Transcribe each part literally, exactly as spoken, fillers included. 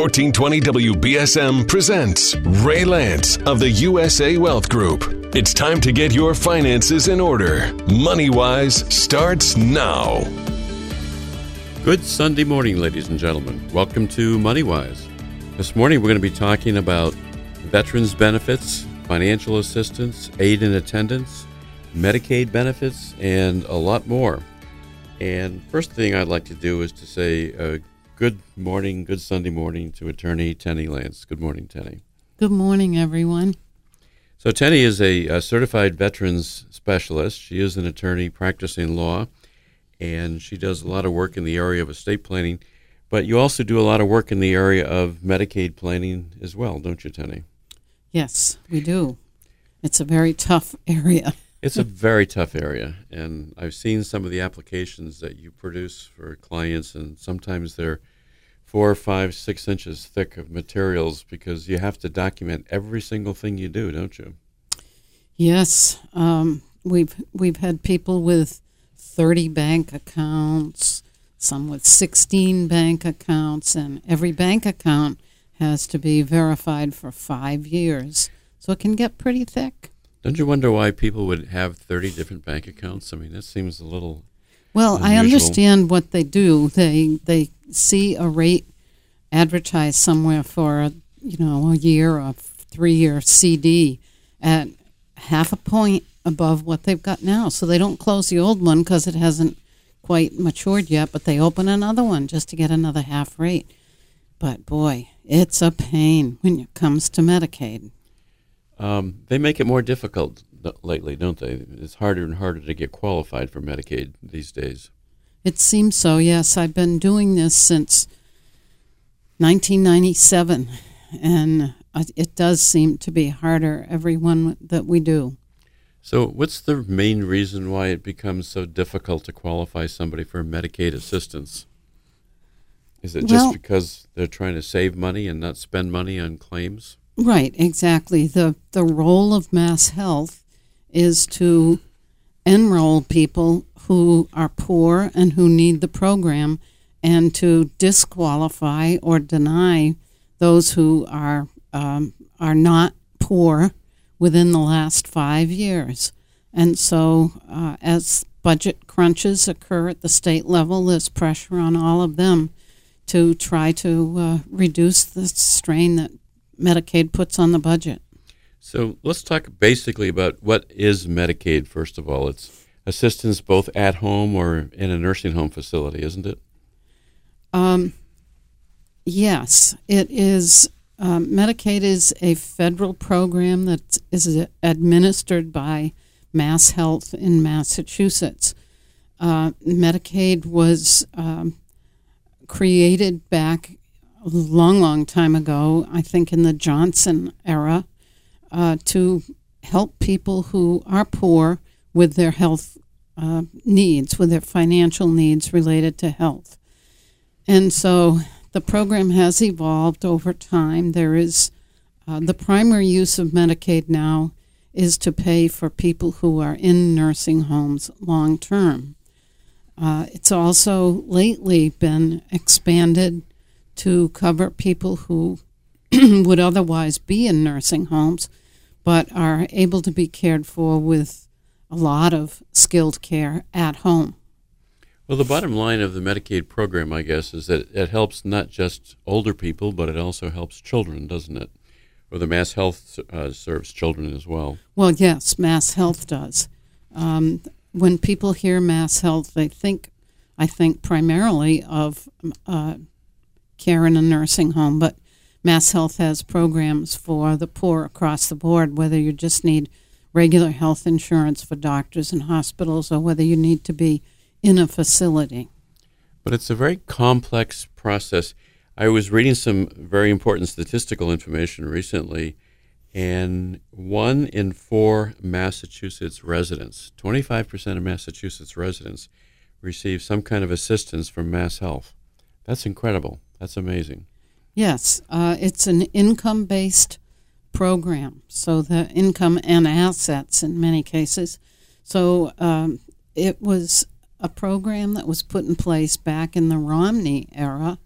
fourteen twenty W B S M presents Ray Lance of the U S A Wealth Group. It's time to get your finances in order. MoneyWise starts now. Good Sunday morning, ladies and gentlemen. Welcome to MoneyWise. This morning we're going to be talking about veterans benefits, financial assistance, aid in attendance, Medicaid benefits, and a lot more. And first thing I'd like to do is to say uh, good morning, good Sunday morning to attorney Tenney Lance. Good morning, Tenney. Good morning, everyone. So Tenney is a, a certified veterans specialist. She is an attorney practicing law, and she does a lot of work in the area of estate planning. But you also do a lot of work in the area of Medicaid planning as well, don't you, Tenney? Yes, we do. It's a very tough area. It's a very tough area, and I've seen some of the applications that you produce for clients, and sometimes they're four, five, six inches thick of materials because you have to document every single thing you do, don't you? Yes. Um, we've we've had people with thirty bank accounts, some with sixteen bank accounts, and every bank account has to be verified for five years, so it can get pretty thick. Don't you wonder why people would have thirty different bank accounts? I mean, that seems a little Well, unusual. I understand what they do. They they see a rate advertised somewhere for, a, you know, a year or a three-year C D at half a point above what they've got now. So they don't close the old one because it hasn't quite matured yet, but they open another one just to get another half rate. But, boy, it's a pain when it comes to Medicaid. Um, they make it more difficult lately, don't they? It's harder and harder to get qualified for Medicaid these days. It seems so, yes. I've been doing this since nineteen ninety-seven, and it does seem to be harder, every one that we do. So what's the main reason why it becomes so difficult to qualify somebody for Medicaid assistance? Is it well, just because they're trying to save money and not spend money on claims? Right, exactly. The the role of MassHealth is to enroll people who are poor and who need the program, and to disqualify or deny those who are um, are not poor within the last five years. And so uh, as budget crunches occur at the state level, there's pressure on all of them to try to uh, reduce the strain that Medicaid puts on the budget. So let's talk basically about what is Medicaid, first of all. It's assistance both at home or in a nursing home facility, isn't it? Um, yes, it is. Um, Medicaid is a federal program that is administered by MassHealth in Massachusetts. Uh, Medicaid was um, created back a long, long time ago, I think in the Johnson era, uh, to help people who are poor with their health uh, needs, with their financial needs related to health. And so the program has evolved over time. There is uh, the primary use of Medicaid now is to pay for people who are in nursing homes long term. Uh, it's also lately been expanded to cover people who would otherwise be in nursing homes but are able to be cared for with a lot of skilled care at home. Well, the bottom line of the Medicaid program, I guess, is that it helps not just older people, but it also helps children, doesn't it? Or the MassHealth uh, serves children as well. Well, yes, MassHealth does. Um, when people hear MassHealth, they think, I think, primarily of uh, care in a nursing home, but MassHealth has programs for the poor across the board, whether you just need regular health insurance for doctors and hospitals or whether you need to be in a facility. But it's a very complex process. I was reading some very important statistical information recently, and one in four Massachusetts residents, twenty-five percent of Massachusetts residents, receive some kind of assistance from MassHealth. That's incredible. That's amazing. Yes, uh, it's an income-based program, so the income and assets in many cases. So um, it was a program that was put in place back in the Romney era,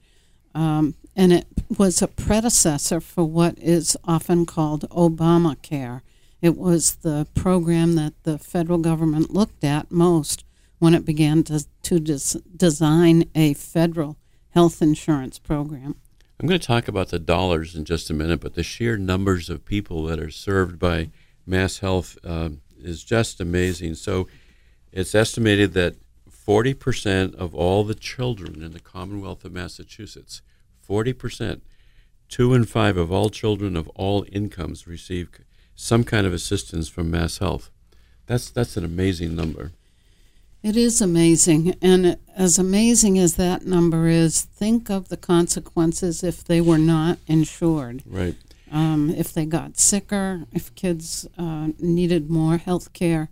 um, and it was a predecessor for what is often called Obamacare. It was the program that the federal government looked at most when it began to, to des- design a federal health insurance program. I'm going to talk about the dollars in just a minute, but the sheer numbers of people that are served by MassHealth uh, is just amazing. So it's estimated that forty percent of all the children in the Commonwealth of Massachusetts, forty percent, two in five of all children of all incomes receive some kind of assistance from MassHealth. That's that's an amazing number. It is amazing, and as amazing as that number is, think of the consequences if they were not insured. Right. Um, if they got sicker, if kids uh, needed more health care,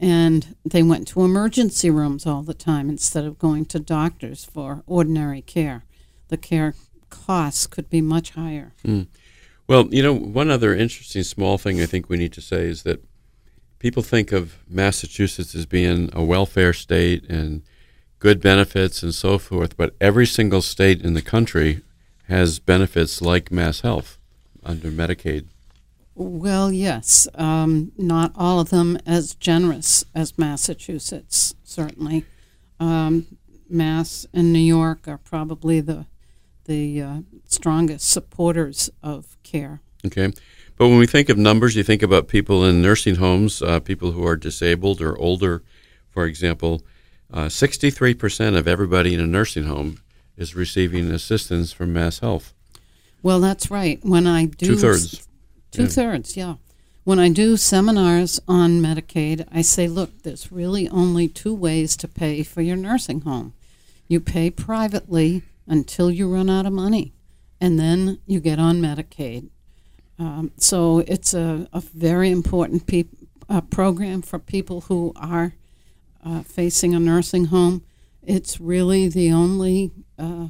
and they went to emergency rooms all the time instead of going to doctors for ordinary care. The care costs could be much higher. Mm. Well, you know, one other interesting small thing I think we need to say is that people think of Massachusetts as being a welfare state and good benefits and so forth, but every single state in the country has benefits like MassHealth under Medicaid. Well, yes. Um, not all of them as generous as Massachusetts, certainly. Um, Mass and New York are probably the the uh, strongest supporters of care. Okay. But when we think of numbers, you think about people in nursing homes, uh, people who are disabled or older, for example. Uh, sixty-three percent of everybody in a nursing home is receiving assistance from MassHealth. Well, that's right. When I do two-thirds. S- two-thirds, yeah. yeah. When I do seminars on Medicaid, I say, look, there's really only two ways to pay for your nursing home. You pay privately until you run out of money, and then you get on Medicaid. Um, so it's a, a very important pe- a program for people who are uh, facing a nursing home. It's really the only uh,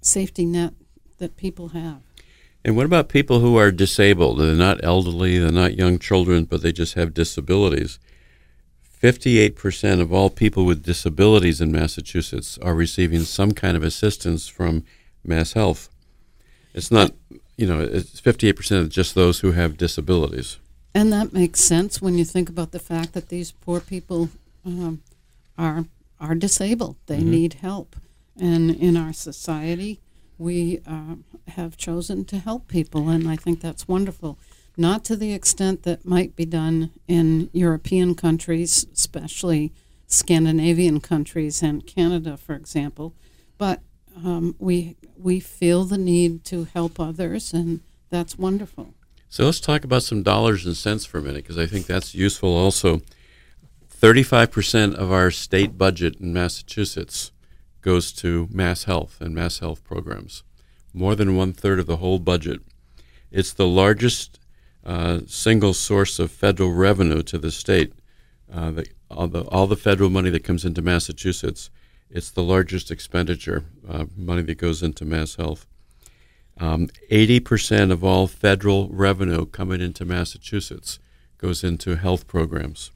safety net that people have. And what about people who are disabled? They're not elderly, they're not young children, but they just have disabilities. fifty-eight percent of all people with disabilities in Massachusetts are receiving some kind of assistance from MassHealth. It's not... You know, it's fifty-eight percent of just those who have disabilities. And that makes sense when you think about the fact that these poor people um, are are disabled. They mm-hmm. need help. And in our society, we uh, have chosen to help people, and I think that's wonderful. Not to the extent that might be done in European countries, especially Scandinavian countries and Canada, for example, but Um, we we feel the need to help others, and that's wonderful. So let's talk about some dollars and cents for a minute, because I think that's useful also. thirty-five percent of our state budget in Massachusetts goes to MassHealth and MassHealth programs, more than one-third of the whole budget. It's the largest uh, single source of federal revenue to the state. Uh, the, all, the, all the federal money that comes into Massachusetts, it's the largest expenditure, uh, money that goes into MassHealth. Um, eighty percent of all federal revenue coming into Massachusetts goes into health programs.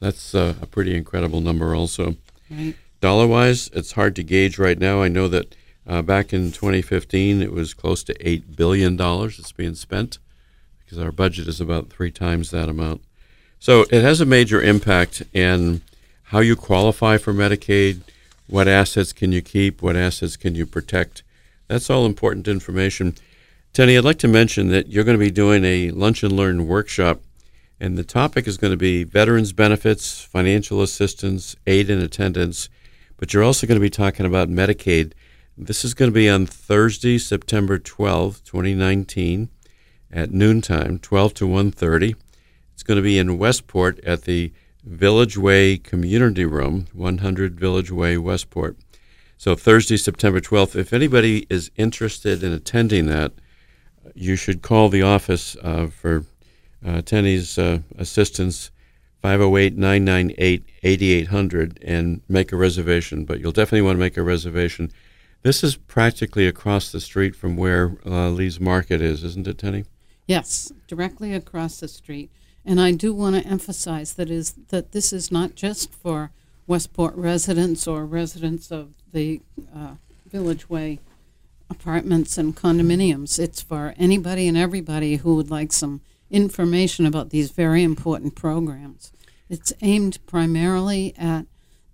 That's uh, a pretty incredible number also. Right. Dollar-wise, it's hard to gauge right now. I know that uh, back in twenty fifteen, it was close to eight billion dollars that's being spent, because our budget is about three times that amount. So it has a major impact in how you qualify for Medicaid. What assets can you keep? What assets can you protect? That's all important information. Tenney, I'd like to mention that you're going to be doing a Lunch and Learn workshop, and the topic is going to be veterans benefits, financial assistance, aid and attendance, but you're also going to be talking about Medicaid. This is going to be on Thursday, September twelfth, twenty nineteen, at noontime, twelve to one thirty. It's going to be in Westport at the Village Way Community Room, one hundred Village Way, Westport. So Thursday, September twelfth, if anybody is interested in attending that, you should call the office uh, for uh, Tenney's uh, assistance, five oh eight, nine nine eight, eight eight zero zero, and make a reservation. But you'll definitely want to make a reservation. This is practically across the street from where uh, Lee's Market is, isn't it, Tenney? Yes, directly across the street. And I do want to emphasize that is that this is not just for Westport residents or residents of the uh, Village Way apartments and condominiums. It's for anybody and everybody who would like some information about these very important programs. It's aimed primarily at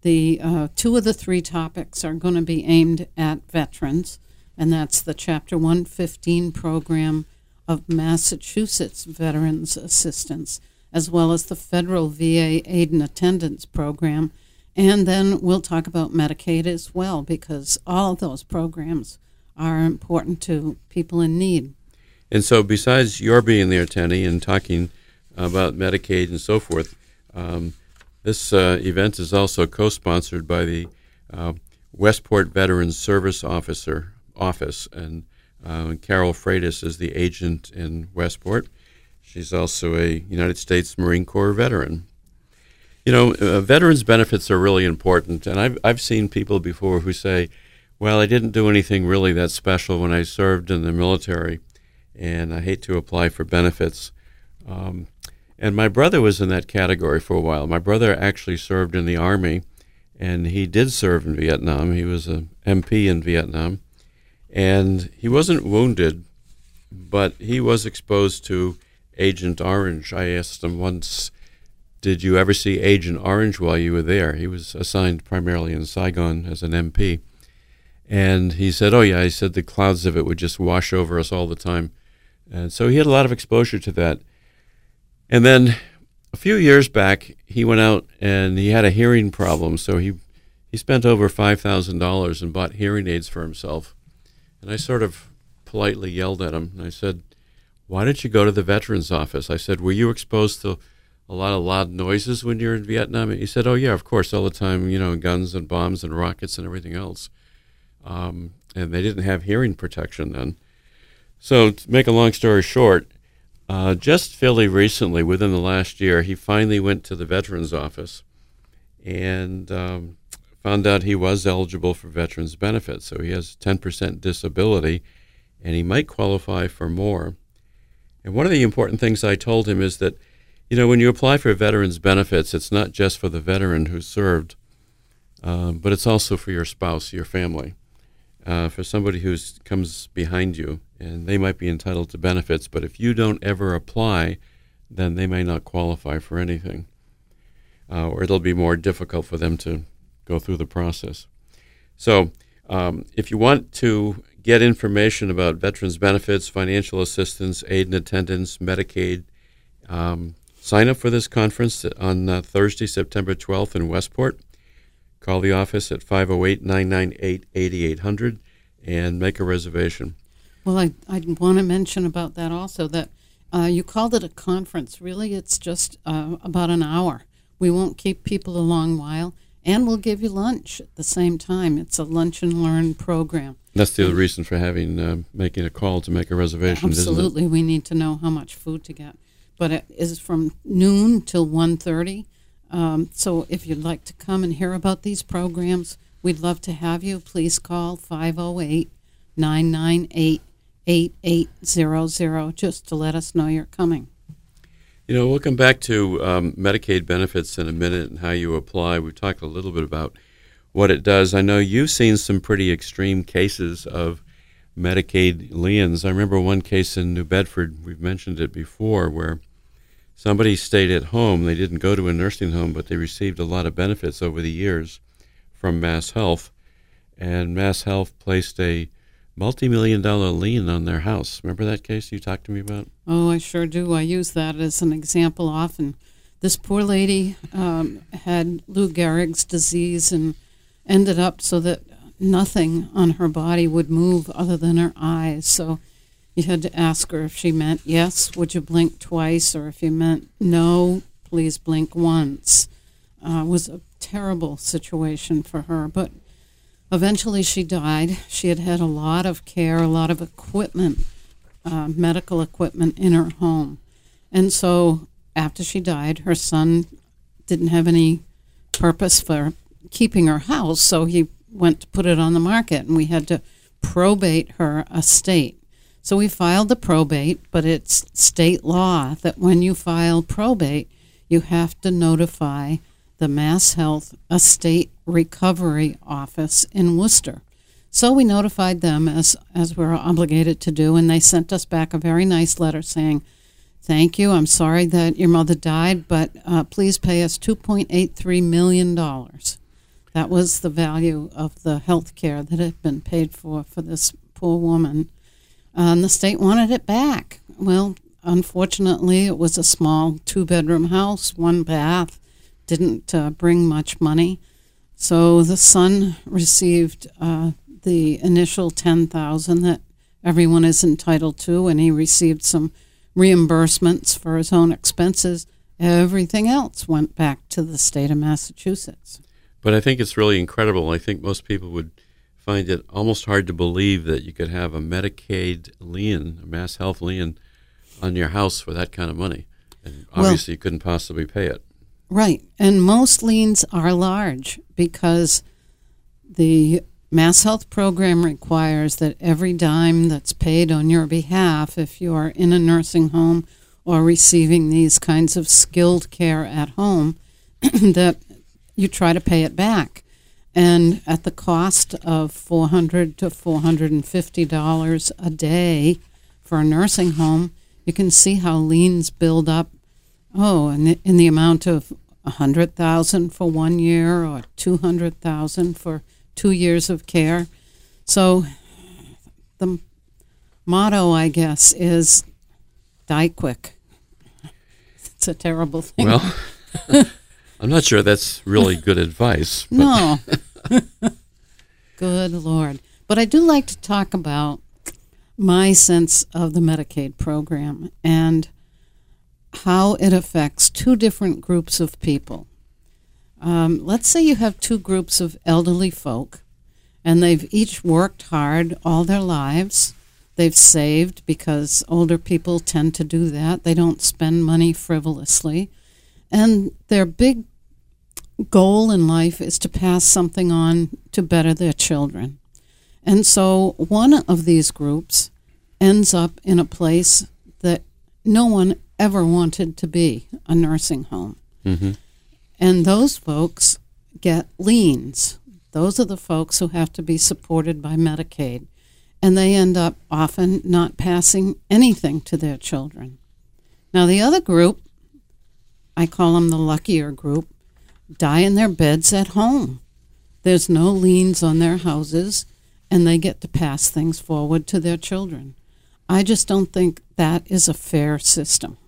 the uh, two of the three topics are going to be aimed at veterans, and that's the Chapter one fifteen program of Massachusetts Veterans Assistance, as well as the federal V A Aid and Attendance Program. And then we'll talk about Medicaid as well, because all of those programs are important to people in need. And so besides your being there, Tenney, and talking about Medicaid and so forth, um, this uh, event is also co-sponsored by the uh, Westport Veterans Service Officer Office, and uh, Carol Freitas is the agent in Westport. She's also a United States Marine Corps veteran. You know, uh, veterans' benefits are really important, and I've I've seen people before who say, well, I didn't do anything really that special when I served in the military, and I hate to apply for benefits. Um, and my brother was in that category for a while. My brother actually served in the Army, and he did serve in Vietnam. He was an M P in Vietnam, and he wasn't wounded, but he was exposed to Agent Orange. I asked him once, did you ever see Agent Orange while you were there? He was assigned primarily in Saigon as an M P. And he said, oh, yeah, he said the clouds of it would just wash over us all the time. And so he had a lot of exposure to that. And then a few years back, he went out and he had a hearing problem. So he, he spent over five thousand dollars and bought hearing aids for himself. And I sort of politely yelled at him. And I said, why don't you go to the veterans office? I said, were you exposed to a lot of loud noises when you were in Vietnam? And he said, oh, yeah, of course, all the time, you know, guns and bombs and rockets and everything else. Um, and they didn't have hearing protection then. So to make a long story short, uh, just fairly recently, within the last year, he finally went to the veterans office and um, found out he was eligible for veterans benefits. So he has ten percent disability, and he might qualify for more. And one of the important things I told him is that, you know, when you apply for veterans benefits, it's not just for the veteran who served, um, but it's also for your spouse, your family. Uh, for somebody who comes behind you, and they might be entitled to benefits, but if you don't ever apply, then they may not qualify for anything, uh, or it'll be more difficult for them to go through the process. So um, if you want to get information about veterans benefits, financial assistance, aid and attendance, Medicaid, um, sign up for this conference on uh, Thursday, September twelfth in Westport. Call the office at five oh eight, nine nine eight, eight eight zero zero and make a reservation. Well, I I want to mention about that also, that uh, you called it a conference. Really, it's just uh, about an hour. We won't keep people a long while, and we'll give you lunch at the same time. It's a lunch and learn program. That's the other reason for having uh, making a call to make a reservation, isn't it? Absolutely. We need to know how much food to get. But it is from noon till one thirty. Um, so if you'd like to come and hear about these programs, we'd love to have you. Please call five oh eight, nine nine eight, eight eight zero zero just to let us know you're coming. You know, we'll come back to um, Medicaid benefits in a minute and how you apply. We've talked a little bit about what it does. I know you've seen some pretty extreme cases of Medicaid liens. I remember one case in New Bedford, we've mentioned it before, where somebody stayed at home. They didn't go to a nursing home, but they received a lot of benefits over the years from MassHealth. And MassHealth placed a multi-million dollar lien on their house. Remember that case you talked to me about? Oh, I sure do. I use that as an example often. This poor lady um, had Lou Gehrig's disease and ended up so that nothing on her body would move other than her eyes. So you had to ask her if she meant yes, would you blink twice? Or if you meant no, please blink once. Uh, it was a terrible situation for her. But eventually she died. She had had a lot of care, a lot of equipment, uh, medical equipment in her home. And so after she died, her son didn't have any purpose for keeping her house. So he went to put it on the market, and we had to probate her estate. So we filed the probate, but it's state law that when you file probate, you have to notify the MassHealth Estate Recovery Office in Worcester. So we notified them, as, as we were obligated to do, and they sent us back a very nice letter saying, thank you, I'm sorry that your mother died, but uh, please pay us two point eight three million dollars. That was the value of the health care that had been paid for for this poor woman. And the state wanted it back. Well, unfortunately, it was a small two-bedroom house, one bath, didn't uh, bring much money. So the son received uh, the initial ten thousand dollars that everyone is entitled to, and he received some reimbursements for his own expenses. Everything else went back to the state of Massachusetts. But I think it's really incredible. I think most people would find it almost hard to believe that you could have a Medicaid lien, a MassHealth lien, on your house for that kind of money. And obviously well, you couldn't possibly pay it. Right. And most liens are large because the MassHealth program requires that every dime that's paid on your behalf, if you are in a nursing home or receiving these kinds of skilled care at home, that you try to pay it back. And at the cost of four hundred dollars to four hundred fifty dollars a day for a nursing home, you can see how liens build up. Oh, and in, in the amount of one hundred thousand dollars for one year or two hundred thousand dollars for two years of care. So the motto, I guess, is die quick. It's a terrible thing. Well, I'm not sure that's really good advice. But no. Good Lord. But I do like to talk about my sense of the Medicaid program and how it affects two different groups of people. Um, let's say you have two groups of elderly folk, and they've each worked hard all their lives. They've saved because older people tend to do that. They don't spend money frivolously. And their big goal in life is to pass something on to better their children. And so one of these groups ends up in a place that no one ever wanted to be, a nursing home. Mm-hmm. And those folks get liens. Those are the folks who have to be supported by Medicaid. And they end up often not passing anything to their children. Now, the other group, I call them the luckier group, die in their beds at home. There's no liens on their houses, and they get to pass things forward to their children. I just don't think that is a fair system.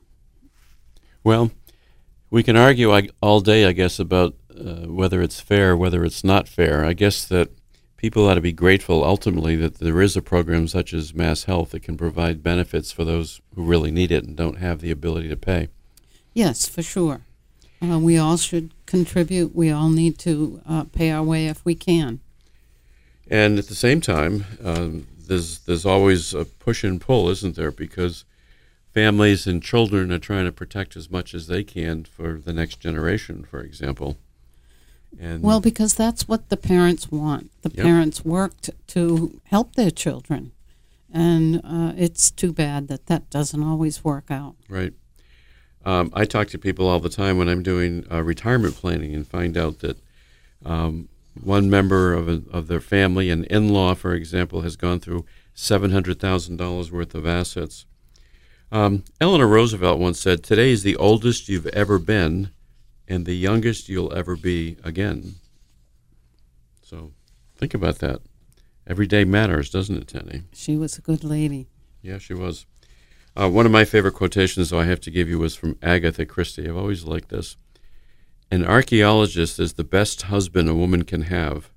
Well, we can argue all day, I guess, about uh, whether it's fair, whether it's not fair. I guess that people ought to be grateful, ultimately, that there is a program such as MassHealth that can provide benefits for those who really need it and don't have the ability to pay. Yes, for sure. Uh, we all should contribute. We all need to uh, pay our way if we can. And at the same time, um, there's there's always a push and pull, isn't there? Because families and children are trying to protect as much as they can for the next generation, for example. And well, because that's what the parents want. The yep. parents worked to help their children, and uh, it's too bad that that doesn't always work out. Right. Um, I talk to people all the time when I'm doing uh, retirement planning and find out that um, one member of a, of their family, an in-law, for example, has gone through seven hundred thousand dollars worth of assets. Um, Eleanor Roosevelt once said, "Today is the oldest you've ever been and the youngest you'll ever be again." So think about that. Every day matters, doesn't it, Tenney? She was a good lady. Yeah, she was. Uh, one of my favorite quotations, though, I have to give you was from Agatha Christie. I've always liked this. "An archaeologist is the best husband a woman can have.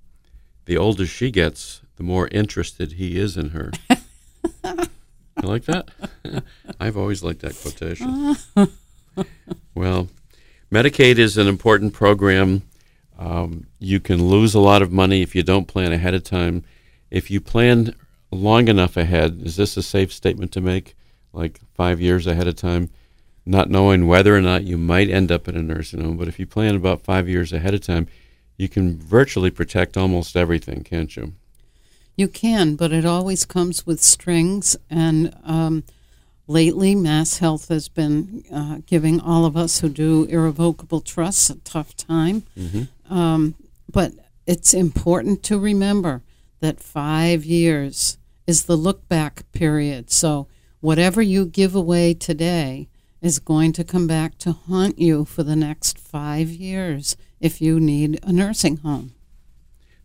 The older she gets, the more interested he is in her." You like that? I've always liked that quotation. Well, Medicaid is an important program. Um, you can lose a lot of money if you don't plan ahead of time. If you plan long enough ahead, is this a safe statement to make? Like five years ahead of time, not knowing whether or not you might end up in a nursing home. But if you plan about five years ahead of time, you can virtually protect almost everything, can't you? You can, but it always comes with strings. And um, lately, MassHealth has been uh, giving all of us who do irrevocable trusts a tough time. Mm-hmm. Um, but it's important to remember that five years is the look-back period. So whatever you give away today is going to come back to haunt you for the next five years if you need a nursing home.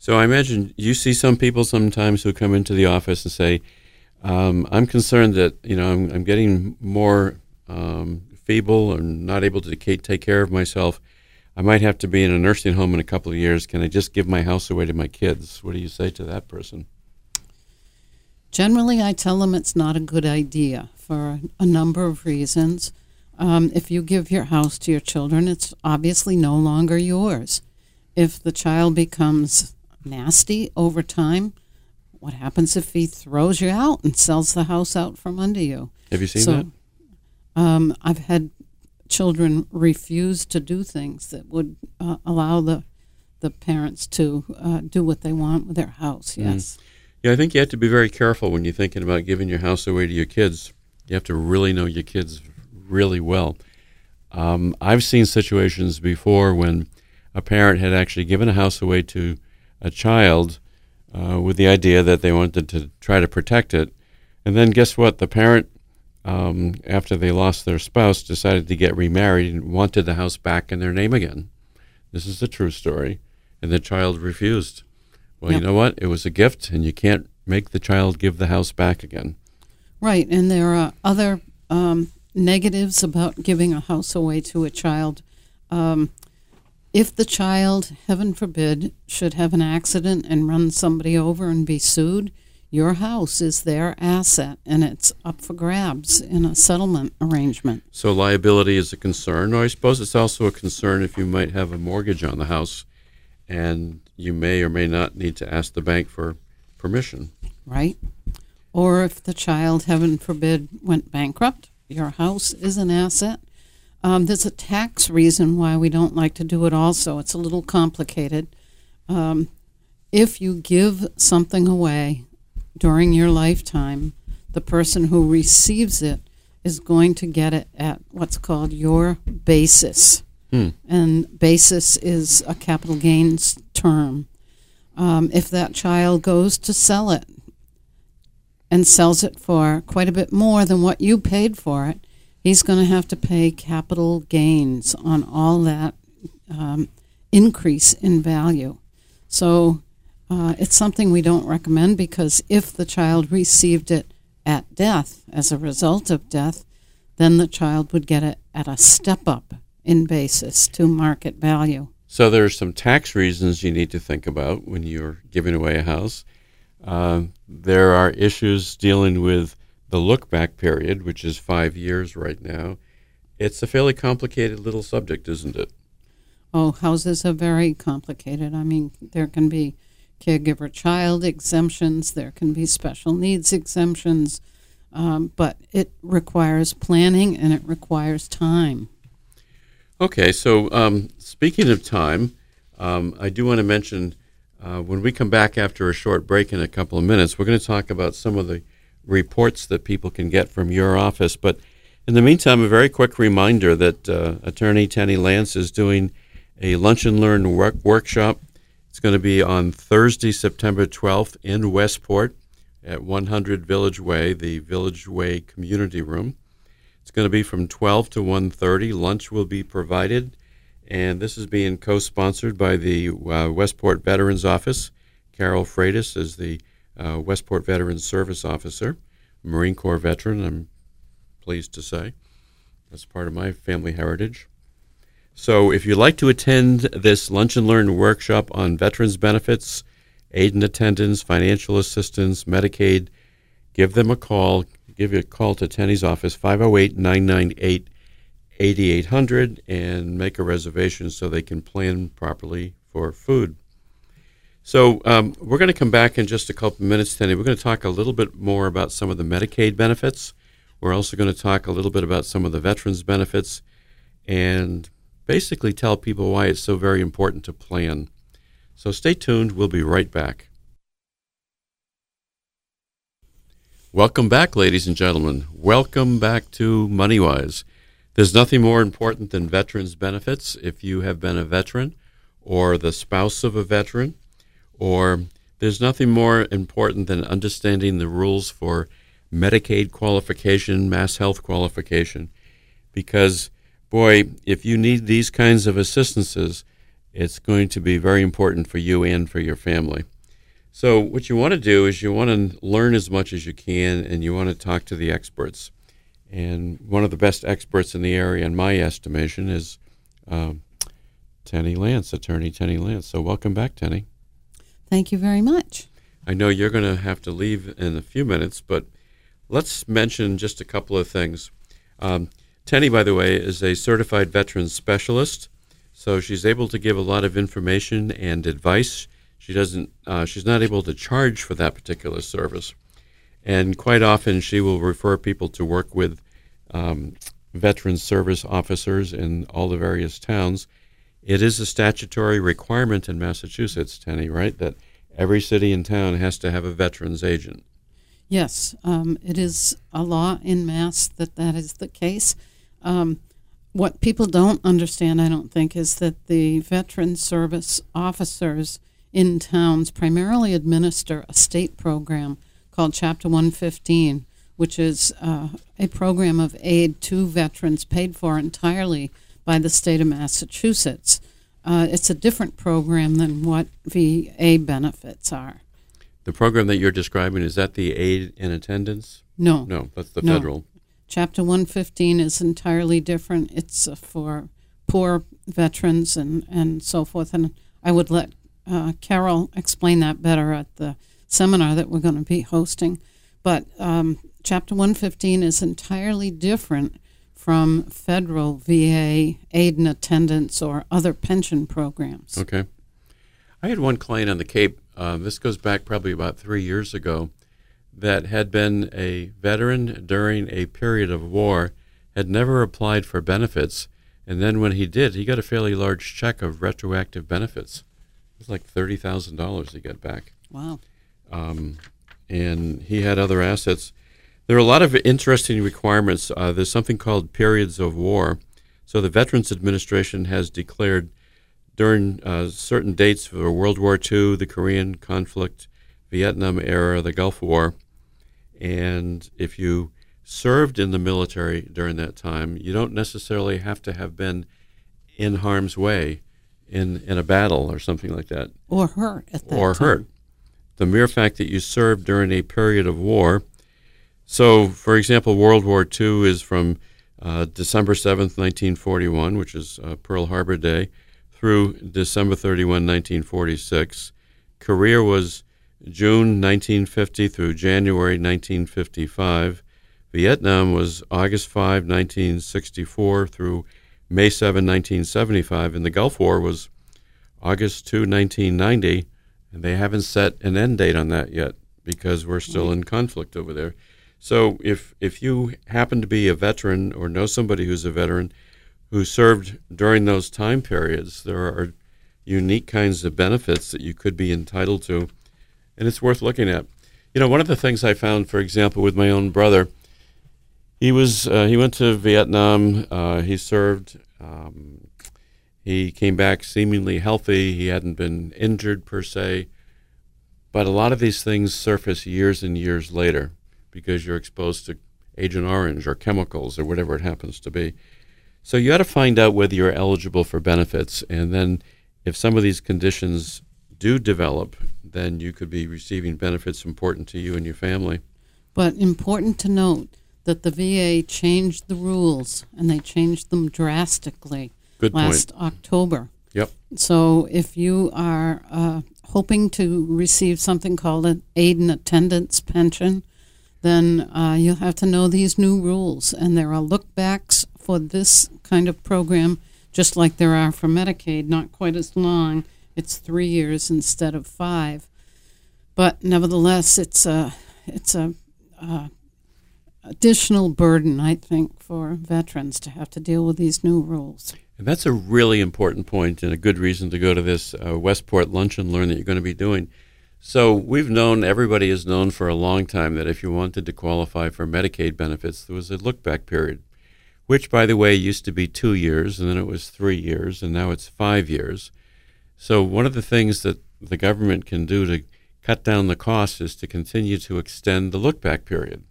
So I imagine you see some people sometimes who come into the office and say, um, I'm concerned that, you know, I'm, I'm getting more um, feeble and not able to take care of myself. I might have to be in a nursing home in a couple of years. Can I just give my house away to my kids? What do you say to that person? Generally, I tell them it's not a good idea for a number of reasons. Um, if you give your house to your children, it's obviously no longer yours. If the child becomes nasty over time, what happens if he throws you out and sells the house out from under you? Have you seen so, that? Um, I've had children refuse to do things that would uh, allow the the parents to uh, do what they want with their house, yes. Mm. Yeah, I think you have to be very careful when you're thinking about giving your house away to your kids. You have to really know your kids really well. Um, I've seen situations before when a parent had actually given a house away to a child uh, with the idea that they wanted to try to protect it. And then guess what? The parent, um, after they lost their spouse, decided to get remarried and wanted the house back in their name again. This is a true story. And the child refused. Well, yep. You know what? It was a gift, and you can't make the child give the house back again. Right, and there are other um, negatives about giving a house away to a child. Um, if the child, heaven forbid, should have an accident and run somebody over and be sued, your house is their asset, and it's up for grabs in a settlement arrangement. So liability is a concern, or I suppose it's also a concern if you might have a mortgage on the house, and you may or may not need to ask the bank for permission. Right. Or if the child, heaven forbid, went bankrupt, your house is an asset. Um, there's a tax reason why we don't like to do it also. It's a little complicated. Um, if you give something away during your lifetime, the person who receives it is going to get it at what's called your basis. Hmm. And basis is a capital gains term. Um, if that child goes to sell it and sells it for quite a bit more than what you paid for it, he's going to have to pay capital gains on all that um, increase in value. So uh, it's something we don't recommend, because if the child received it at death, as a result of death, then the child would get it at a step up in basis to market value. So there are some tax reasons you need to think about when you're giving away a house. Uh, there are issues dealing with the look-back period, which is five years right now. It's a fairly complicated little subject, isn't it? Oh, houses are very complicated. I mean, there can be caregiver child exemptions. There can be special needs exemptions. Um, but it requires planning, and it requires time. Okay, so um, speaking of time, um, I do want to mention uh, when we come back after a short break in a couple of minutes, we're going to talk about some of the reports that people can get from your office. But in the meantime, a very quick reminder that uh, Attorney Tenney Lance is doing a Lunch and Learn work- workshop. It's going to be on Thursday, September twelfth in Westport at one hundred Village Way, the Village Way Community Room. It's going to be from twelve to one thirty. Lunch will be provided, and this is being co-sponsored by the uh, Westport Veterans Office. Carol Freitas is the uh, Westport Veterans Service Officer, Marine Corps veteran, I'm pleased to say. That's part of my family heritage. So if you'd like to attend this Lunch and Learn workshop on veterans benefits, aid and attendance, financial assistance, Medicaid, give them a call. Give you a call to Tenney's office, five oh eight, nine nine eight, eight eight zero zero, and make a reservation so they can plan properly for food. So um, we're going to come back in just a couple minutes, Tenney. We're going to talk a little bit more about some of the Medicaid benefits. We're also going to talk a little bit about some of the veterans benefits, and basically tell people why it's so very important to plan. So stay tuned. We'll be right back. Welcome back, ladies and gentlemen. Welcome back to MoneyWise. There's nothing more important than veterans benefits. If you have been a veteran, or the spouse of a veteran, or There's nothing more important than understanding the rules for Medicaid qualification, MassHealth qualification, because, boy, if you need these kinds of assistances, it's going to be very important for you and for your family. So what you want to do is you want to learn as much as you can, and you want to talk to the experts. And one of the best experts in the area, in my estimation, is um, Tenney Lance, attorney Tenney Lance. So welcome back, Tenney. Thank you very much. I know you're going to have to leave in a few minutes, but let's mention just a couple of things. Um, Tenney, by the way, is a certified veteran specialist, so she's able to give a lot of information and advice. She doesn't. Uh, she's not able to charge for that particular service, and quite often she will refer people to work with um, veteran service officers in all the various towns. It is a statutory requirement in Massachusetts, Tenney, right, that every city and town has to have a veterans agent. Yes, um, it is a law in Mass that that is the case. Um, what people don't understand, I don't think, is that the veteran service officers in towns primarily administer a state program called Chapter one fifteen, which is uh, a program of aid to veterans paid for entirely by the state of Massachusetts. Uh, it's a different program than what V A benefits are. The program that you're describing, is that the aid in attendance? No. No, that's the no. federal. Chapter one fifteen is entirely different. It's for poor veterans and, and so forth. And I would let uh, Carol explain that better at the seminar that we're going to be hosting. But um, Chapter one fifteen is entirely different from federal V A aid in attendance or other pension programs. Okay. I had one client on the Cape. Uh, this goes back probably about three years ago, that had been a veteran during a period of war, had never applied for benefits, and then when he did, he got a fairly large check of retroactive benefits. It was like thirty thousand dollars he got back. Wow. Um, and he had other assets. There are a lot of interesting requirements. Uh, there's something called periods of war. So the Veterans Administration has declared during uh, certain dates for World War Two, the Korean conflict, Vietnam era, the Gulf War. And if you served in the military during that time, you don't necessarily have to have been in harm's way in, in a battle or something like that. Or hurt at that time. Or hurt. The mere fact that you served during a period of war. So, for example, World War Two is from uh, December seventh, nineteen forty-one, which is uh, Pearl Harbor Day, through December thirty-first, nineteen forty-six. Korea was June nineteen fifty through January nineteen fifty-five. Vietnam was August fifth, nineteen sixty-four through May seventh, nineteen seventy-five. And the Gulf War was August second, nineteen ninety. And they haven't set an end date on that yet because we're still in conflict over there. So if, if you happen to be a veteran or know somebody who's a veteran who served during those time periods, there are unique kinds of benefits that you could be entitled to, and it's worth looking at. You know, one of the things I found, for example, with my own brother, he was uh, he went to Vietnam, uh, he served, um, he came back seemingly healthy, he hadn't been injured per se, but a lot of these things surface years and years later because you're exposed to Agent Orange or chemicals or whatever it happens to be. So you got to find out whether you're eligible for benefits, and then if some of these conditions do develop, then you could be receiving benefits important to you and your family. But important to note that the V A changed the rules, and they changed them drastically Good last point. October. Yep. So if you are uh, hoping to receive something called an aid in attendance pension, then uh, you'll have to know these new rules, and there are lookbacks for this kind of program, just like there are for Medicaid, not quite as long. It's three years instead of five. But nevertheless, it's a it's a uh, additional burden, I think, for veterans to have to deal with these new rules. And that's a really important point and a good reason to go to this uh, Westport Lunch and Learn that you're going to be doing. So we've known, everybody has known for a long time, that if you wanted to qualify for Medicaid benefits, there was a look-back period, which, by the way, used to be two years, and then it was three years, and now it's five years. So one of the things that the government can do to cut down the costs is to continue to extend the look-back period.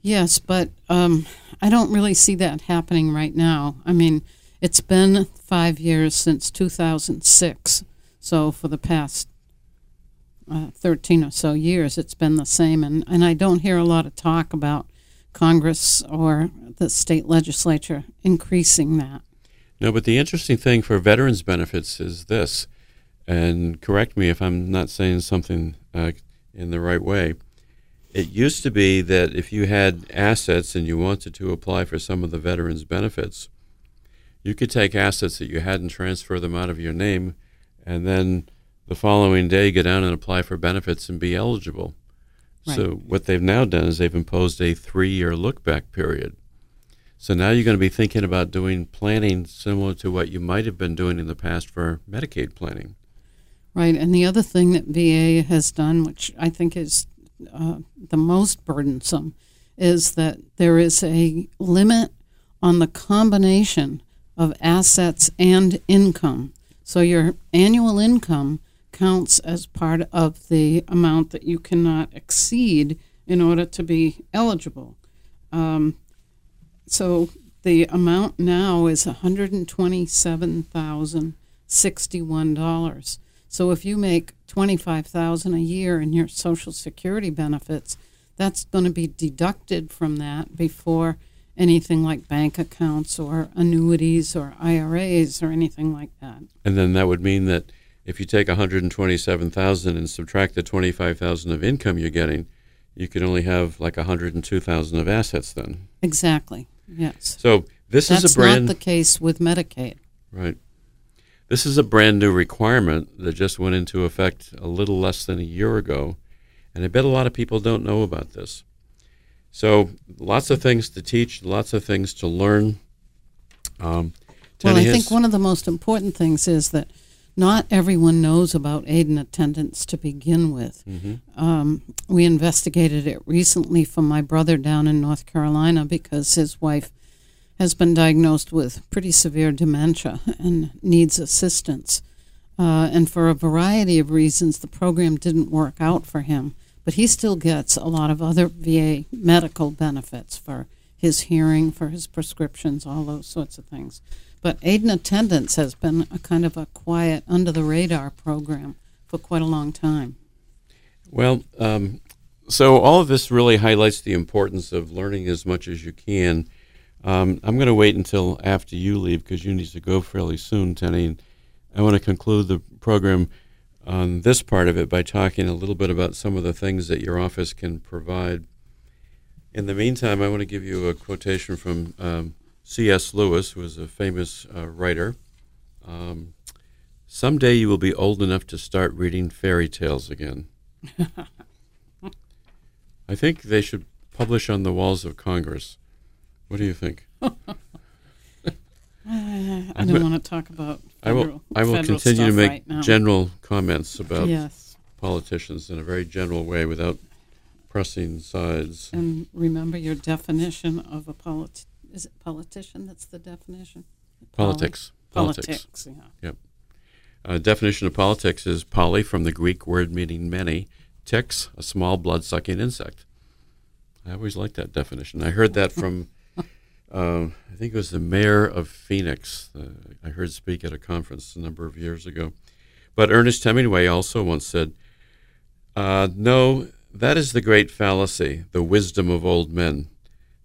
Yes, but um, I don't really see that happening right now. I mean, it's been five years since two thousand six, so for the past uh, thirteen or so years, it's been the same, and, and I don't hear a lot of talk about Congress or the state legislature increasing that. No, but the interesting thing for veterans benefits is this, and correct me if I'm not saying something uh, in the right way. It used to be that if you had assets and you wanted to apply for some of the veterans benefits, you could take assets that you had and transfer them out of your name, and then the following day go down and apply for benefits and be eligible. Right. So what they've now done is they've imposed a three-year look-back period. So now you're going to be thinking about doing planning similar to what you might have been doing in the past for Medicaid planning. Right, and the other thing that V A has done, which I think is uh, the most burdensome, is that there is a limit on the combination of assets and income. So your annual income counts as part of the amount that you cannot exceed in order to be eligible. Um, so the amount now is one hundred twenty-seven thousand sixty-one dollars. So if you make twenty-five thousand dollars a year in your Social Security benefits, that's going to be deducted from that before anything like bank accounts or annuities or I R As or anything like that. And then that would mean that if you take one hundred twenty-seven thousand dollars and subtract the twenty-five thousand dollars of income you're getting, you can only have like one hundred two thousand dollars of assets then. Exactly, yes. So this That's is a brand... That's not the case with Medicaid. Right. This is a brand new requirement that just went into effect a little less than a year ago, and I bet a lot of people don't know about this. So lots of things to teach, lots of things to learn. Um, well, I think one of the most important things is that not everyone knows about aid and attendance to begin with. Mm-hmm. Um, we investigated it recently for my brother down in North Carolina because his wife has been diagnosed with pretty severe dementia and needs assistance. Uh, and for a variety of reasons, the program didn't work out for him, but he still gets a lot of other V A medical benefits for his hearing, for his prescriptions, all those sorts of things. But aid and attendance has been a kind of a quiet, under-the-radar program for quite a long time. Well, um, so all of this really highlights the importance of learning as much as you can. Um, I'm going to wait until after you leave because you need to go fairly soon, Tenney. And I want to conclude the program on this part of it by talking a little bit about some of the things that your office can provide. In the meantime, I want to give you a quotation from... Um, C S Lewis, who was a famous uh, writer. Um, someday you will be old enough to start reading fairy tales again. I think they should publish on the walls of Congress. What do you think? uh, I don't but, want to talk about federal, I will, I will continue to make right general comments about yes. politicians in a very general way without pressing sides. And remember your definition of a politician. Is it politician? That's the definition. Politics. Poly- politics. Politics. Yeah. Yep. Uh, definition of politics is poly, from the Greek word meaning many, ticks, a small blood-sucking insect. I always liked that definition. I heard that from, uh, I think it was the mayor of Phoenix. Uh, I heard speak at a conference a number of years ago. But Ernest Hemingway also once said, uh, "No, that is the great fallacy, the wisdom of old men.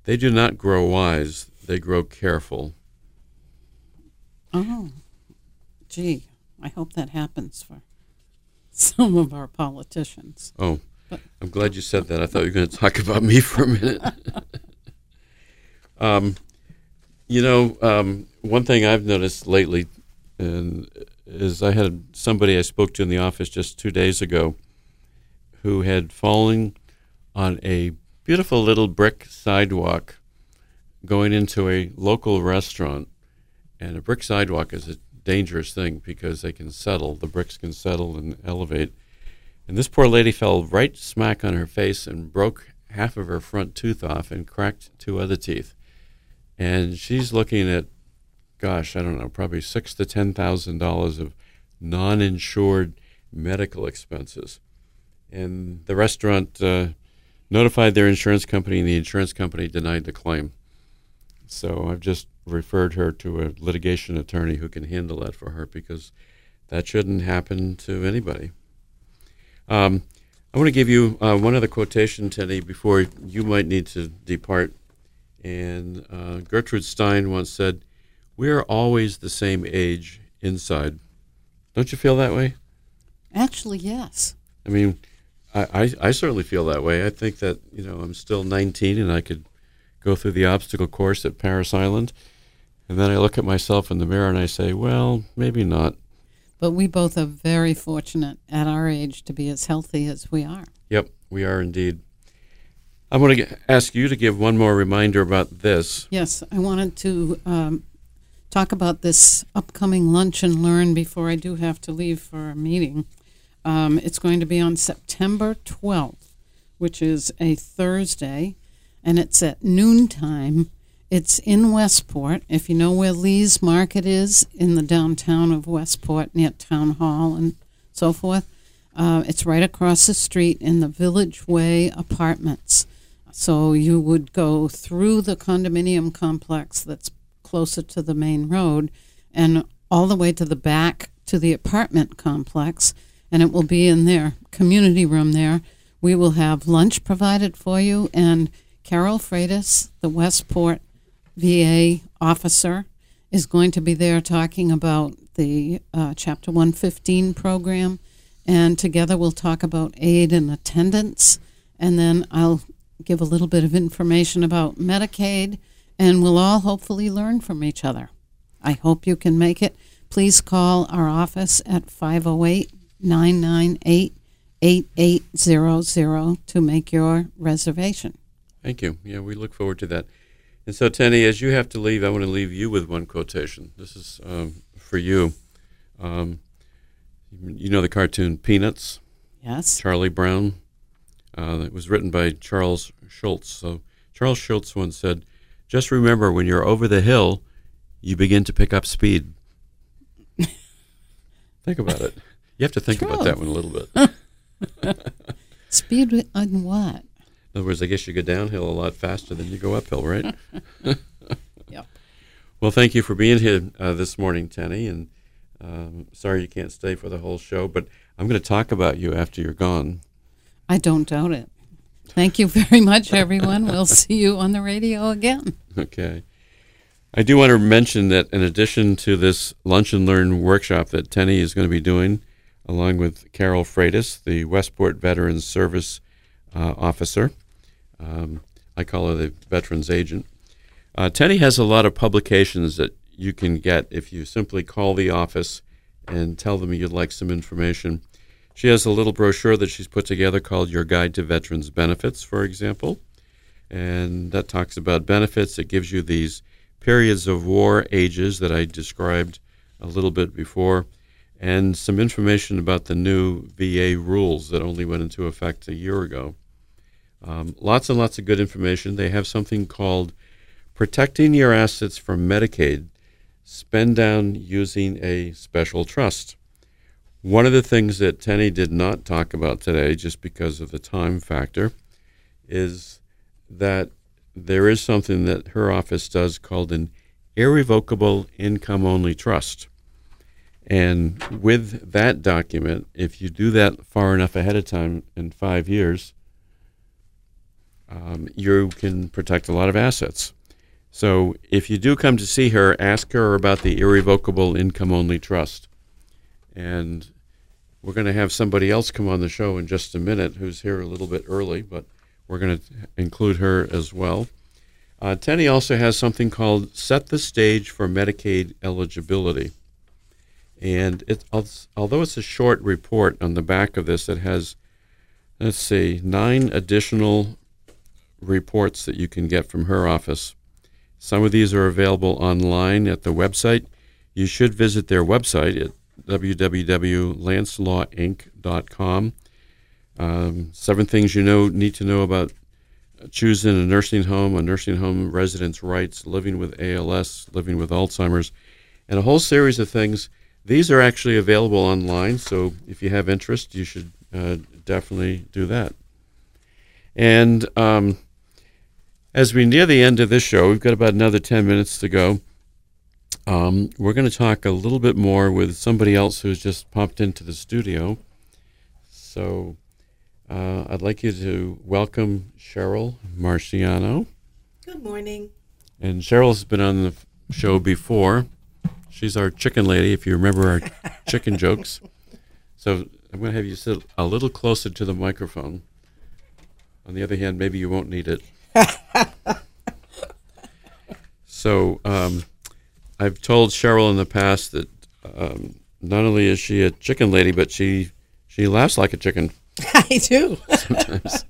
They do not grow wise, they grow careful." Oh, gee, I hope that happens for some of our politicians. Oh, but. I'm glad you said that. I thought you were going to talk about me for a minute. um, you know, um, one thing I've noticed lately and is I had somebody I spoke to in the office just two days ago who had fallen on a beautiful little brick sidewalk going into a local restaurant. And a brick sidewalk is a dangerous thing because they can settle. The bricks can settle and elevate. And this poor lady fell right smack on her face and broke half of her front tooth off and cracked two other teeth. And she's looking at, gosh, I don't know, probably six to ten thousand dollars of non-insured medical expenses. and the restaurant uh, notified their insurance company, and the insurance company denied the claim. So I've just referred her to a litigation attorney who can handle that for her, because that shouldn't happen to anybody. Um, I want to give you uh, one other quotation, Teddy, before you might need to depart. And uh, Gertrude Stein once said, "We are always the same age inside." Don't you feel that way? Actually, yes. I mean, I, I, I certainly feel that way. I think that, you know, I'm still nineteen and I could go through the obstacle course at Parris Island. And then I look at myself in the mirror and I say, well, maybe not. But we both are very fortunate at our age to be as healthy as we are. Yep, we are indeed. I want to ask you to give one more reminder about this. Yes, I wanted to um, talk about this upcoming Lunch and Learn before I do have to leave for a meeting. Um, it's going to be on September twelfth, which is a Thursday, and it's at noontime. It's in Westport. If you know where Lee's Market is, in the downtown of Westport, near Town Hall and so forth, uh, it's right across the street in the Village Way Apartments. So you would go through the condominium complex that's closer to the main road and all the way to the back to the apartment complex, and it will be in their community room there. We will have lunch provided for you, and Carol Freitas, the Westport V A officer, is going to be there talking about the uh, Chapter one fifteen program, and together we'll talk about aid and attendance, and then I'll give a little bit of information about Medicaid, and we'll all hopefully learn from each other. I hope you can make it. Please call our office at five oh eight, nine nine eight, eight eight zero zero to make your reservation. Thank you. Yeah, we look forward to that. And so, Tenney, as you have to leave, I want to leave you with one quotation. This is um, for you. Um, you know the cartoon Peanuts? Yes. Charlie Brown. Uh, it was written by Charles Schulz. So Charles Schulz once said, "Just remember, when you're over the hill, you begin to pick up speed." Think about it. You have to think True. about that one a little bit. Speed on what? In other words, I guess you go downhill a lot faster than you go uphill, right? Yep. Well, thank you for being here uh, this morning, Tenney, and um, sorry you can't stay for the whole show, but I'm going to talk about you after you're gone. I don't doubt it. Thank you very much, everyone. We'll see you on the radio again. Okay. I do want to mention that in addition to this Lunch and Learn workshop that Tenney is going to be doing, along with Carol Freitas, the Westport Veterans Service uh, Officer, Um, I call her the Veterans Agent. Uh, Tenney has a lot of publications that you can get if you simply call the office and tell them you'd like some information. She has a little brochure that she's put together called Your Guide to Veterans Benefits, for example, and that talks about benefits. It gives you these periods of war ages that I described a little bit before, and some information about the new V A rules that only went into effect a year ago. Um, lots and lots of good information. They have something called Protecting Your Assets from Medicaid, Spend Down Using a Special Trust. One of the things that Tenney did not talk about today, just because of the time factor, is that there is something that her office does called an irrevocable income-only trust. And with that document, if you do that far enough ahead of time, in five years, Um, you can protect a lot of assets. So if you do come to see her, ask her about the irrevocable income-only trust. And we're going to have somebody else come on the show in just a minute who's here a little bit early, but we're going to include her as well. Uh, Tenney also has something called Set the Stage for Medicaid Eligibility. And it, although it's a short report on the back of this, it has, let's see, nine additional reports that you can get from her office. Some of these are available online at the website. You should visit their website at w w w dot lance law inc dot com. Um, seven things you know need to know about choosing a nursing home, a nursing home resident's rights, living with A L S, living with Alzheimer's, and a whole series of things. These are actually available online, so if you have interest, you should uh, definitely do that. And um, as we near the end of this show, we've got about another ten minutes to go. Um, we're going to talk a little bit more with somebody else who's just popped into the studio. So uh, I'd like you to welcome Cheryl Marciano. Good morning. And Cheryl's been on the show before. She's our chicken lady, if you remember our chicken jokes. So I'm going to have you sit a little closer to the microphone. On the other hand, maybe you won't need it. So um, I've told Cheryl in the past that um, not only is she a chicken lady, but she she laughs like a chicken. I do. Sometimes.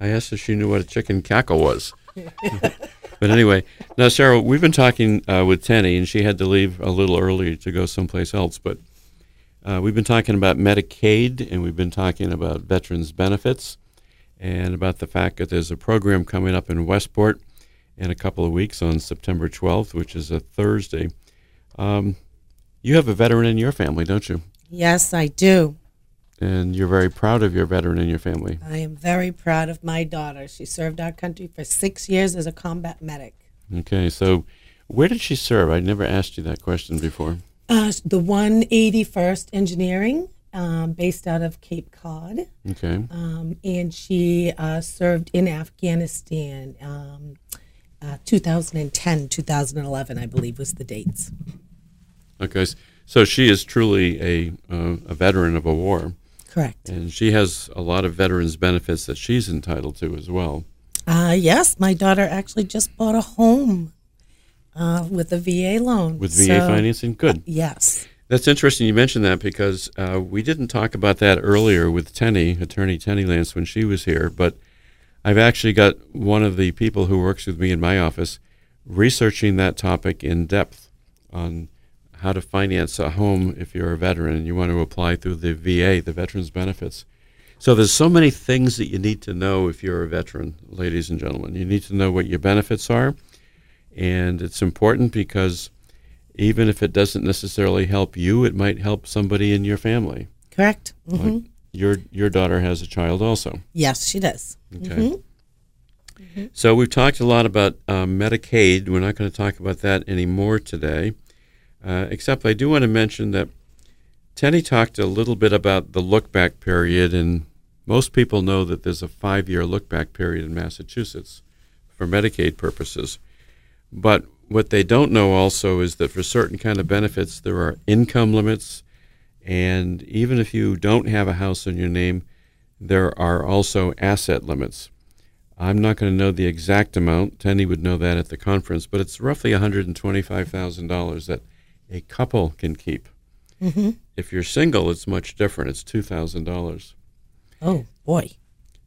I asked if she knew what a chicken cackle was. But anyway, now, Cheryl, we've been talking uh, with Tenney, and she had to leave a little early to go someplace else. But uh, we've been talking about Medicaid, and we've been talking about veterans' benefits, and about the fact that there's a program coming up in Westport in a couple of weeks on September twelfth, which is a Thursday. Um, you have a veteran in your family, don't you? Yes, I do. And you're very proud of your veteran in your family. I am very proud of my daughter. She served our country for six years as a combat medic. Okay, so where did she serve? I never asked you that question before. Uh, the one eighty-first Engineering, um, based out of Cape Cod. Okay. Um, and she uh, served in Afghanistan, um, uh, two thousand ten, two thousand eleven, I believe was the dates. Okay, so she is truly a uh, a veteran of a war. Correct. And she has a lot of veterans' benefits that she's entitled to as well. Uh, yes, my daughter actually just bought a home uh, with a V A loan. With V A so, financing? Good. Uh, yes. That's interesting you mentioned that, because uh, we didn't talk about that earlier with Tenney, Attorney Tenney Lance, when she was here, but I've actually got one of the people who works with me in my office researching that topic in depth on how to finance a home if you're a veteran and you want to apply through the V A, the Veterans Benefits. So there's so many things that you need to know if you're a veteran, ladies and gentlemen. You need to know what your benefits are, and it's important because even if it doesn't necessarily help you, it might help somebody in your family. Correct. Mm-hmm. Like your your daughter has a child also. Yes, she does. Okay. Mm-hmm. Mm-hmm. So we've talked a lot about uh, Medicaid. We're not going to talk about that anymore today. Uh, except I do want to mention that Tenney talked a little bit about the look-back period, and most people know that there's a five-year look-back period in Massachusetts for Medicaid purposes. But what they don't know also is that for certain kind of benefits, there are income limits, and even if you don't have a house in your name, there are also asset limits. I'm not going to know the exact amount. Tenney would know that at the conference, but it's roughly one hundred twenty-five thousand dollars that a couple can keep. Mm-hmm. If you're single, it's much different. It's two thousand dollars. Oh, boy.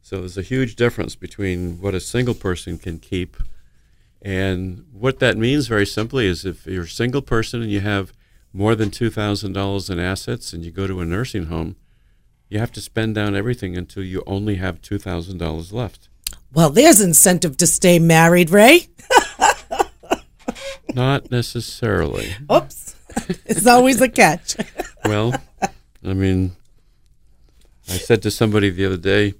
So there's a huge difference between what a single person can keep. And what that means very simply is if you're a single person and you have more than two thousand dollars in assets and you go to a nursing home, you have to spend down everything until you only have two thousand dollars left. Well, there's incentive to stay married, Ray. Not necessarily. Oops. It's always a catch. Well, I mean, I said to somebody the other day,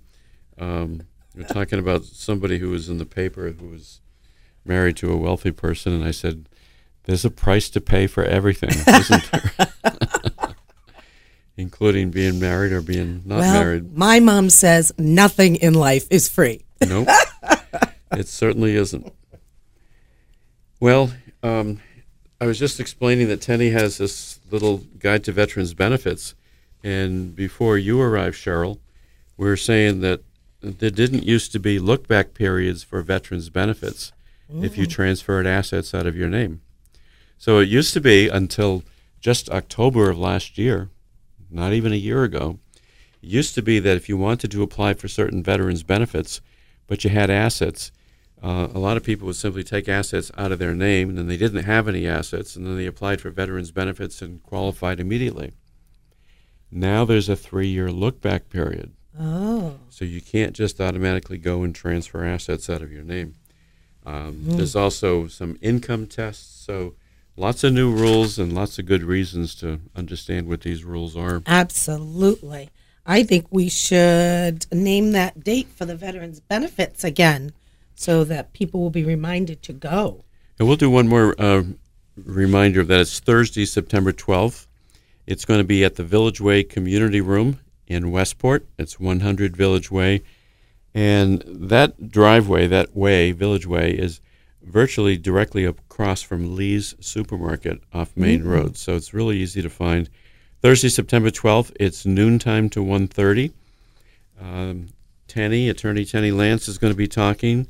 um, we were talking about somebody who was in the paper who was married to a wealthy person, and I said, there's a price to pay for everything, isn't there? Including being married or being not well, married. My mom says nothing in life is free. Nope. It certainly isn't. Well, um, I was just explaining that Tenney has this little guide to veterans' benefits, and before you arrived, Cheryl, we were saying that there didn't used to be look-back periods for veterans' benefits mm. if you transferred assets out of your name. So it used to be until just October of last year, not even a year ago, it used to be that if you wanted to apply for certain veterans' benefits, but you had assets, Uh, a lot of people would simply take assets out of their name, and then they didn't have any assets, and then they applied for veterans' benefits and qualified immediately. Now there's a three-year look-back period. Oh. So you can't just automatically go and transfer assets out of your name. Um, mm. There's also some income tests, so lots of new rules and lots of good reasons to understand what these rules are. Absolutely. I think we should name that date for the veterans' benefits again so that people will be reminded to go. And we'll do one more uh, reminder of that. It's Thursday, September twelfth. It's going to be at the Village Way Community Room in Westport. It's one hundred Village Way. And that driveway, that way, Village Way, is virtually directly across from Lee's Supermarket off Main mm-hmm. Road. So it's really easy to find. Thursday, September twelfth, it's noontime to one thirty. Um, Tenney, Attorney Tenney Lance is going to be talking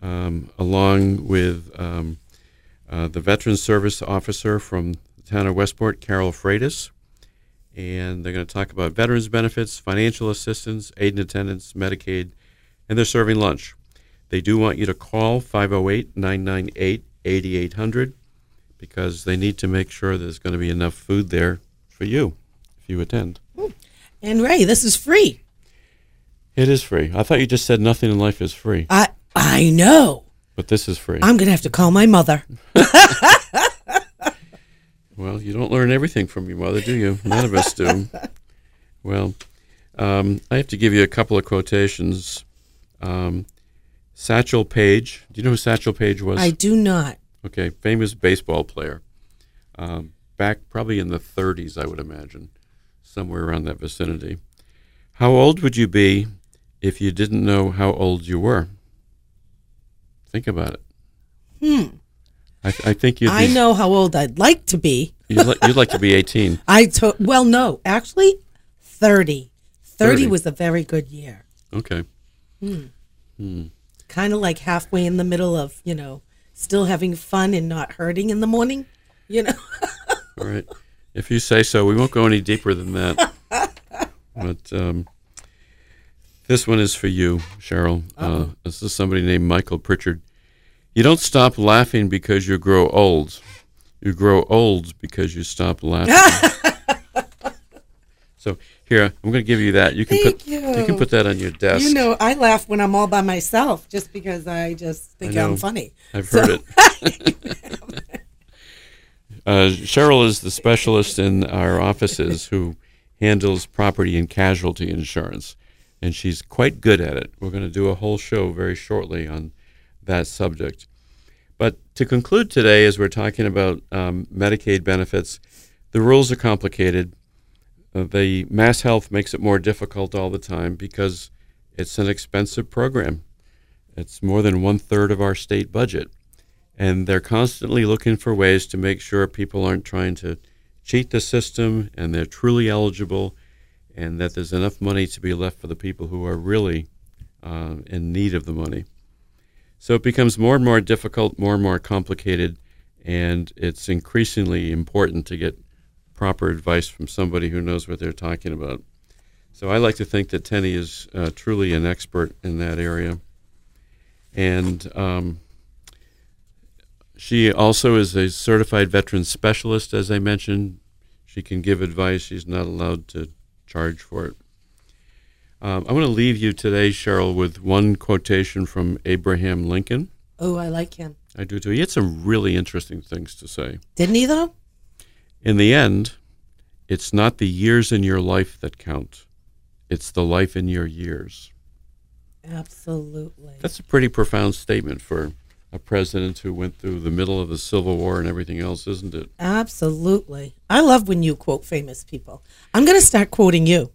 um, along with um, uh, the Veterans Service Officer from the town of Westport, Carol Freitas. And they're going to talk about veterans benefits, financial assistance, aid and attendance, Medicaid, and they're serving lunch. They do want you to call five oh eight, nine nine eight, eight eight zero zero because they need to make sure there's going to be enough food there for you if you attend. And Ray, this is free. It is free. I thought you just said nothing in life is free. I I know. But this is free. I'm going to have to call my mother. Well, you don't learn everything from your mother, do you? None of us do. Well, um, I have to give you a couple of quotations. Um, Satchel Paige. Do you know who Satchel Paige was? I do not. Okay, famous baseball player. Um, back probably in the thirties, I would imagine, somewhere around that vicinity. How old would you be if you didn't know how old you were? Think about it. Hmm. I, th- I think you. I know how old I'd like to be. you'd, li- you'd like to be eighteen. I to- well, no, actually, thirty. thirty. thirty was a very good year. Okay. Hmm. Hmm. Kind of like halfway in the middle of, you know, still having fun and not hurting in the morning, you know. All right. If you say so, we won't go any deeper than that. But um, this one is for you, Cheryl. Uh, this is somebody named Michael Pritchard. You don't stop laughing because you grow old. You grow old because you stop laughing. So here, I'm going to give you that. You can Thank put you. you can put that on your desk. You know, I laugh when I'm all by myself just because I just think I I'm funny. I've so. heard it. uh, Cheryl is the specialist in our offices who handles property and casualty insurance, and she's quite good at it. We're going to do a whole show very shortly on that subject. But to conclude today, as we're talking about um, Medicaid benefits, the rules are complicated. Uh, the MassHealth makes it more difficult all the time because it's an expensive program. It's more than one-third of our state budget. And they're constantly looking for ways to make sure people aren't trying to cheat the system and they're truly eligible and that there's enough money to be left for the people who are really uh, in need of the money. So it becomes more and more difficult, more and more complicated, and it's increasingly important to get proper advice from somebody who knows what they're talking about. So I like to think that Tenney is uh, truly an expert in that area. And um, she also is a certified veteran specialist, as I mentioned. She can give advice. She's not allowed to charge for it. Um, I want to leave you today, Cheryl, with one quotation from Abraham Lincoln. Oh, I like him. I do too. He had some really interesting things to say. Didn't he, though? In the end, it's not the years in your life that count. It's the life in your years. Absolutely. That's a pretty profound statement for a president who went through the middle of the Civil War and everything else, isn't it? Absolutely. I love when you quote famous people. I'm going to start quoting you.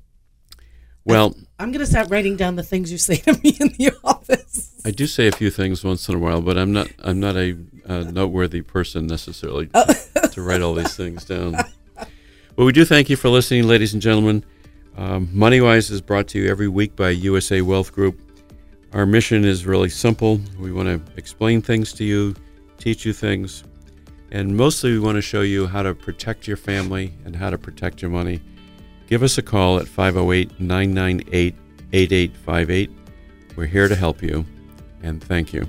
Well, I'm going to start writing down the things you say to me in the office. I do say a few things once in a while, but I'm not I'm not a uh, noteworthy person necessarily oh. to, to write all these things down. Well, we do thank you for listening, ladies and gentlemen. Um, MoneyWise is brought to you every week by U S A Wealth Group. Our mission is really simple. We want to explain things to you, teach you things, and mostly we want to show you how to protect your family and how to protect your money. Give us a call at five oh eight, nine nine eight, eight eight five eight. We're here to help you, and thank you.